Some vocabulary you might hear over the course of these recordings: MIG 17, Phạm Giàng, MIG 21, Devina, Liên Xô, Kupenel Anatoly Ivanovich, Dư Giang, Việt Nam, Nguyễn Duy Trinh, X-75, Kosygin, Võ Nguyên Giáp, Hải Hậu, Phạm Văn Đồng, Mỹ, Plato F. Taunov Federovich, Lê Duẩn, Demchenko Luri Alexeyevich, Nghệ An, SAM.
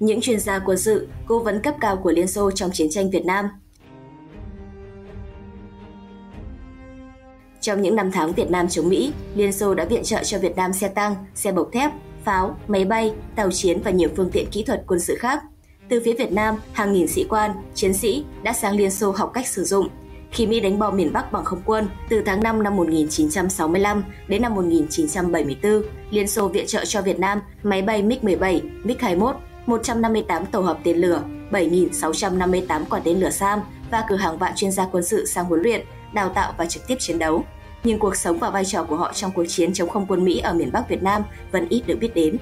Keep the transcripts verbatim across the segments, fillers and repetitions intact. những chuyên gia quân sự, cố vấn cấp cao của Liên Xô trong chiến tranh Việt Nam. Trong những năm tháng Việt Nam chống Mỹ, Liên Xô đã viện trợ cho Việt Nam xe tăng, xe bọc thép, pháo, máy bay, tàu chiến và nhiều phương tiện kỹ thuật quân sự khác. Từ phía Việt Nam, hàng nghìn sĩ quan, chiến sĩ đã sang Liên Xô học cách sử dụng. Khi Mỹ đánh bom miền Bắc bằng không quân, từ tháng năm năm một nghìn chín trăm sáu mươi lăm đến năm một nghìn chín trăm bảy mươi tư, Liên Xô viện trợ cho Việt Nam máy bay mig mười bảy, mig hai mươi mốt, một trăm năm mươi tám tổ hợp tên lửa, bảy nghìn sáu trăm năm mươi tám quả tên lửa SAM và cử hàng vạn chuyên gia quân sự sang huấn luyện, đào tạo và trực tiếp chiến đấu. Nhưng cuộc sống và vai trò của họ trong cuộc chiến chống không quân Mỹ ở miền Bắc Việt Nam vẫn ít được biết đến.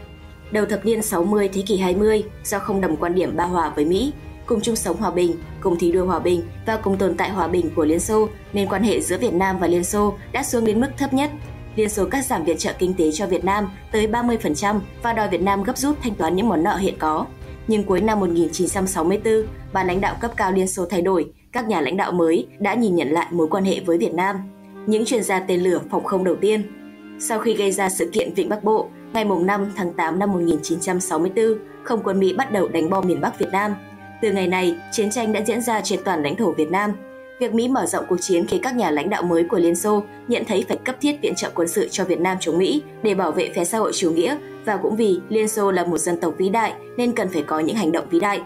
Đầu thập niên sáu mươi thế kỷ hai mươi, do không đồng quan điểm ba hòa với Mỹ, cùng chung sống hòa bình, cùng thi đua hòa bình và cùng tồn tại hòa bình của Liên Xô, nên quan hệ giữa Việt Nam và Liên Xô đã xuống đến mức thấp nhất. Liên Xô cắt giảm viện trợ kinh tế cho Việt Nam tới ba mươi phần trăm và đòi Việt Nam gấp rút thanh toán những món nợ hiện có. Nhưng cuối năm một nghìn chín trăm sáu mươi tư, ban lãnh đạo cấp cao Liên Xô thay đổi, các nhà lãnh đạo mới đã nhìn nhận lại mối quan hệ với Việt Nam. Những chuyên gia tên lửa phòng không đầu tiên. Sau khi gây ra sự kiện Vịnh Bắc Bộ, ngày năm tháng tám năm một nghìn chín trăm sáu mươi tư, không quân Mỹ bắt đầu đánh bom miền Bắc Việt Nam. Từ ngày này, chiến tranh đã diễn ra trên toàn lãnh thổ Việt Nam. Việc Mỹ mở rộng cuộc chiến khiến các nhà lãnh đạo mới của Liên Xô nhận thấy phải cấp thiết viện trợ quân sự cho Việt Nam chống Mỹ để bảo vệ phe xã hội chủ nghĩa, và cũng vì Liên Xô là một dân tộc vĩ đại nên cần phải có những hành động vĩ đại.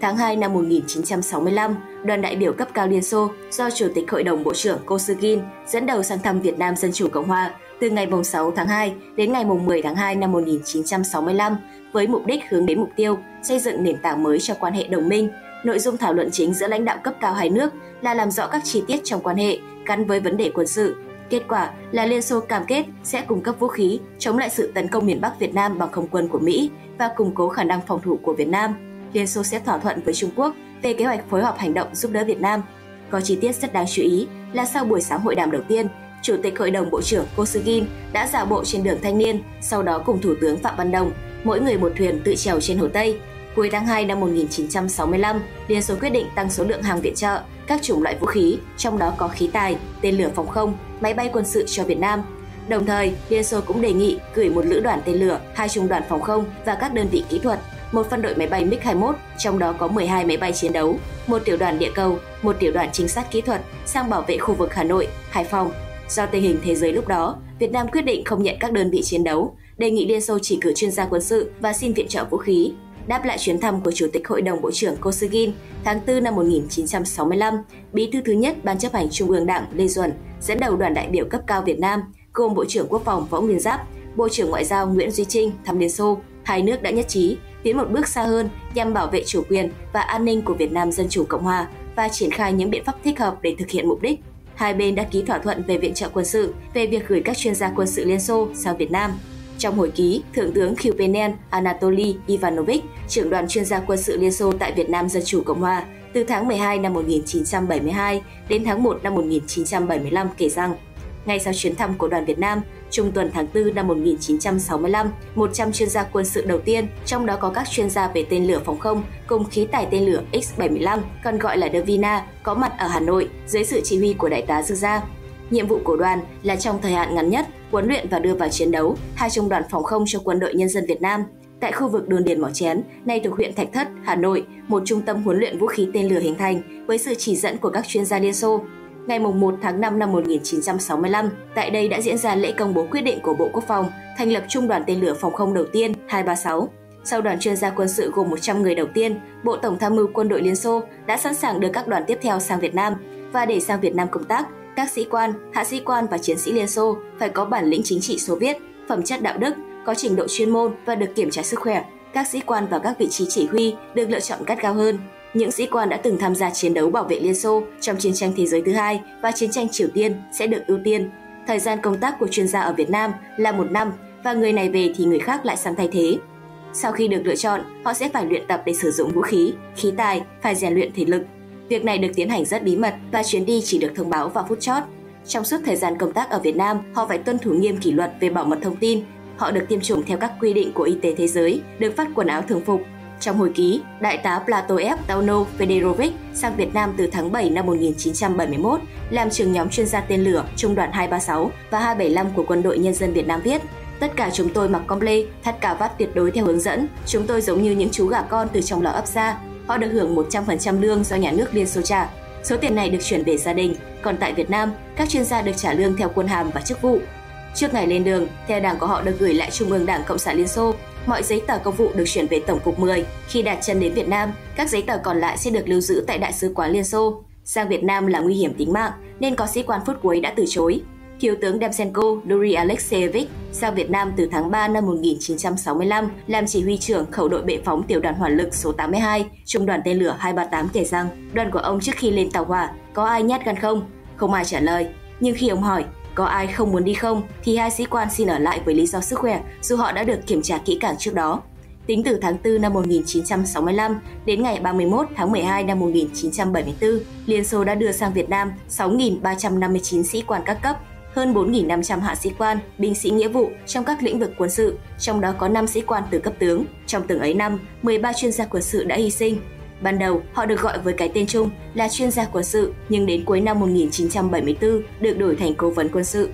Tháng hai năm một nghìn chín trăm sáu mươi lăm, đoàn đại biểu cấp cao Liên Xô do Chủ tịch Hội đồng Bộ trưởng Kosygin dẫn đầu sang thăm Việt Nam Dân chủ Cộng hòa từ ngày sáu tháng hai đến ngày mười tháng hai năm một nghìn chín trăm sáu mươi lăm với mục đích hướng đến mục tiêu xây dựng nền tảng mới cho quan hệ đồng minh. Nội dung thảo luận chính giữa lãnh đạo cấp cao hai nước là làm rõ các chi tiết trong quan hệ gắn với vấn đề quân sự. Kết quả là Liên Xô cam kết sẽ cung cấp vũ khí chống lại sự tấn công miền Bắc Việt Nam bằng không quân của Mỹ và củng cố khả năng phòng thủ của Việt Nam. Liên Xô sẽ thỏa thuận với Trung Quốc về kế hoạch phối hợp hành động giúp đỡ Việt Nam. Có chi tiết rất đáng chú ý là sau buổi sáng hội đàm đầu tiên, Chủ tịch Hội đồng Bộ trưởng Kosygin đã dạo bộ trên đường Thanh Niên, sau đó cùng Thủ tướng Phạm Văn Đồng, mỗi người một thuyền tự chèo trên Hồ Tây. Cuối tháng hai năm một nghìn chín trăm sáu mươi lăm, Liên Xô quyết định tăng số lượng hàng viện trợ, các chủng loại vũ khí, trong đó có khí tài, tên lửa phòng không, máy bay quân sự cho Việt Nam. Đồng thời, Liên Xô cũng đề nghị gửi một lữ đoàn tên lửa, hai trung đoàn phòng không và các đơn vị kỹ thuật, một phân đội máy bay mig hai mươi mốt, trong đó có mười hai máy bay chiến đấu, một tiểu đoàn địa cầu, một tiểu đoàn trinh sát kỹ thuật sang bảo vệ khu vực Hà Nội, Hải Phòng. Do tình hình thế giới lúc đó, Việt Nam quyết định không nhận các đơn vị chiến đấu, đề nghị Liên Xô chỉ cử chuyên gia quân sự và xin viện trợ vũ khí. Đáp lại chuyến thăm của Chủ tịch Hội đồng Bộ trưởng Kosygin, tháng tư năm một nghìn chín trăm sáu mươi lăm, Bí thư thứ nhất Ban chấp hành Trung ương Đảng Lê Duẩn dẫn đầu đoàn đại biểu cấp cao Việt Nam, gồm Bộ trưởng Quốc phòng Võ Nguyên Giáp, Bộ trưởng Ngoại giao Nguyễn Duy Trinh thăm Liên Xô. Hai nước đã nhất trí tiến một bước xa hơn nhằm bảo vệ chủ quyền và an ninh của Việt Nam Dân chủ Cộng hòa và triển khai những biện pháp thích hợp để thực hiện mục đích. Hai bên đã ký thỏa thuận về viện trợ quân sự, về việc gửi các chuyên gia quân sự Liên Xô sang Việt Nam. Trong hồi ký, Thượng tướng Kupenel Anatoly Ivanovich, trưởng đoàn chuyên gia quân sự Liên Xô tại Việt Nam Dân chủ Cộng hòa, từ tháng mười hai năm một nghìn chín trăm bảy mươi hai đến tháng một năm một nghìn chín trăm bảy mươi lăm kể rằng, ngay sau chuyến thăm của đoàn Việt Nam, trung tuần tháng tư năm một nghìn chín trăm sáu mươi lăm, một trăm chuyên gia quân sự đầu tiên, trong đó có các chuyên gia về tên lửa phòng không cùng khí tài tên lửa ích bảy mươi lăm, còn gọi là Devina, có mặt ở Hà Nội dưới sự chỉ huy của Đại tá Dư Giang. Nhiệm vụ của đoàn là trong thời hạn ngắn nhất huấn luyện và đưa vào chiến đấu hai trung đoàn phòng không cho Quân đội Nhân dân Việt Nam tại khu vực đồn điền Mỏ Chén, nay thuộc huyện Thạch Thất, Hà Nội. Một trung tâm huấn luyện vũ khí tên lửa hình thành với sự chỉ dẫn của các chuyên gia Liên Xô. Ngày một tháng năm năm một nghìn chín trăm sáu mươi lăm, tại đây đã diễn ra lễ công bố quyết định của Bộ Quốc phòng thành lập Trung đoàn tên lửa phòng không đầu tiên hai ba sáu. Sau đoàn chuyên gia quân sự gồm một trăm người đầu tiên, Bộ Tổng tham mưu Quân đội Liên Xô đã sẵn sàng đưa các đoàn tiếp theo sang Việt Nam, và để sang Việt Nam công tác, các sĩ quan, hạ sĩ quan và chiến sĩ Liên Xô phải có bản lĩnh chính trị Xô Viết, phẩm chất đạo đức, có trình độ chuyên môn và được kiểm tra sức khỏe. Các sĩ quan vào các vị trí chỉ huy được lựa chọn gắt gao hơn. Những sĩ quan đã từng tham gia chiến đấu bảo vệ Liên Xô trong Chiến tranh Thế giới thứ hai và Chiến tranh Triều Tiên sẽ được ưu tiên. Thời gian công tác của chuyên gia ở Việt Nam là một năm và người này về thì người khác lại sang thay thế. Sau khi được lựa chọn, họ sẽ phải luyện tập để sử dụng vũ khí, khí tài, phải rèn luyện thể lực. Việc này được tiến hành rất bí mật và chuyến đi chỉ được thông báo vào phút chót. Trong suốt thời gian công tác ở Việt Nam, họ phải tuân thủ nghiêm kỷ luật về bảo mật thông tin. Họ được tiêm chủng theo các quy định của Y tế Thế giới, được phát quần áo thường phục. Trong hồi ký, Đại tá Plato F. Taunov Federovich sang Việt Nam từ tháng bảy năm một nghìn chín trăm bảy mươi mốt, làm trưởng nhóm chuyên gia tên lửa Trung đoàn hai ba sáu và hai bảy lăm của Quân đội Nhân dân Việt Nam viết, Tất cả chúng tôi mặc comble, thắt cà vạt tuyệt đối theo hướng dẫn. Chúng tôi giống như những chú gà con từ trong lò ấp ra. Họ được hưởng một trăm phần trăm lương do nhà nước Liên Xô trả. Số tiền này được chuyển về gia đình. Còn tại Việt Nam, các chuyên gia được trả lương theo quân hàm và chức vụ. Trước ngày lên đường, theo đảng của họ được gửi lại Trung ương Đảng Cộng sản Liên Xô. Mọi giấy tờ công vụ được chuyển về Tổng cục mười. Khi đặt chân đến Việt Nam, các giấy tờ còn lại sẽ được lưu giữ tại Đại sứ quán Liên Xô. Sang Việt Nam là nguy hiểm tính mạng, nên có sĩ quan phút cuối đã từ chối. Thiếu tướng Demchenko Luri Alexeyevich sang Việt Nam từ tháng ba năm một nghìn chín trăm sáu mươi lăm làm chỉ huy trưởng khẩu đội bệ phóng tiểu đoàn hỏa lực số tám mươi hai, trung đoàn tên lửa hai ba tám kể rằng đoàn của ông trước khi lên tàu hỏa có ai nhát gan không? Không ai trả lời. Nhưng khi ông hỏi có ai không muốn đi không thì hai sĩ quan xin ở lại với lý do sức khỏe dù họ đã được kiểm tra kỹ càng trước đó. Tính từ tháng tư năm một nghìn chín trăm sáu mươi lăm đến ngày ba mươi mốt tháng mười hai năm một nghìn chín trăm bảy mươi tư, Liên Xô đã đưa sang Việt Nam sáu nghìn ba trăm năm mươi chín sĩ quan các cấp, hơn bốn nghìn năm trăm hạ sĩ quan, binh sĩ nghĩa vụ trong các lĩnh vực quân sự, trong đó có năm sĩ quan từ cấp tướng. Trong từng ấy năm, mười ba chuyên gia quân sự đã hy sinh. Ban đầu, họ được gọi với cái tên chung là chuyên gia quân sự, nhưng đến cuối năm một nghìn chín trăm bảy mươi tư được đổi thành cố vấn quân sự.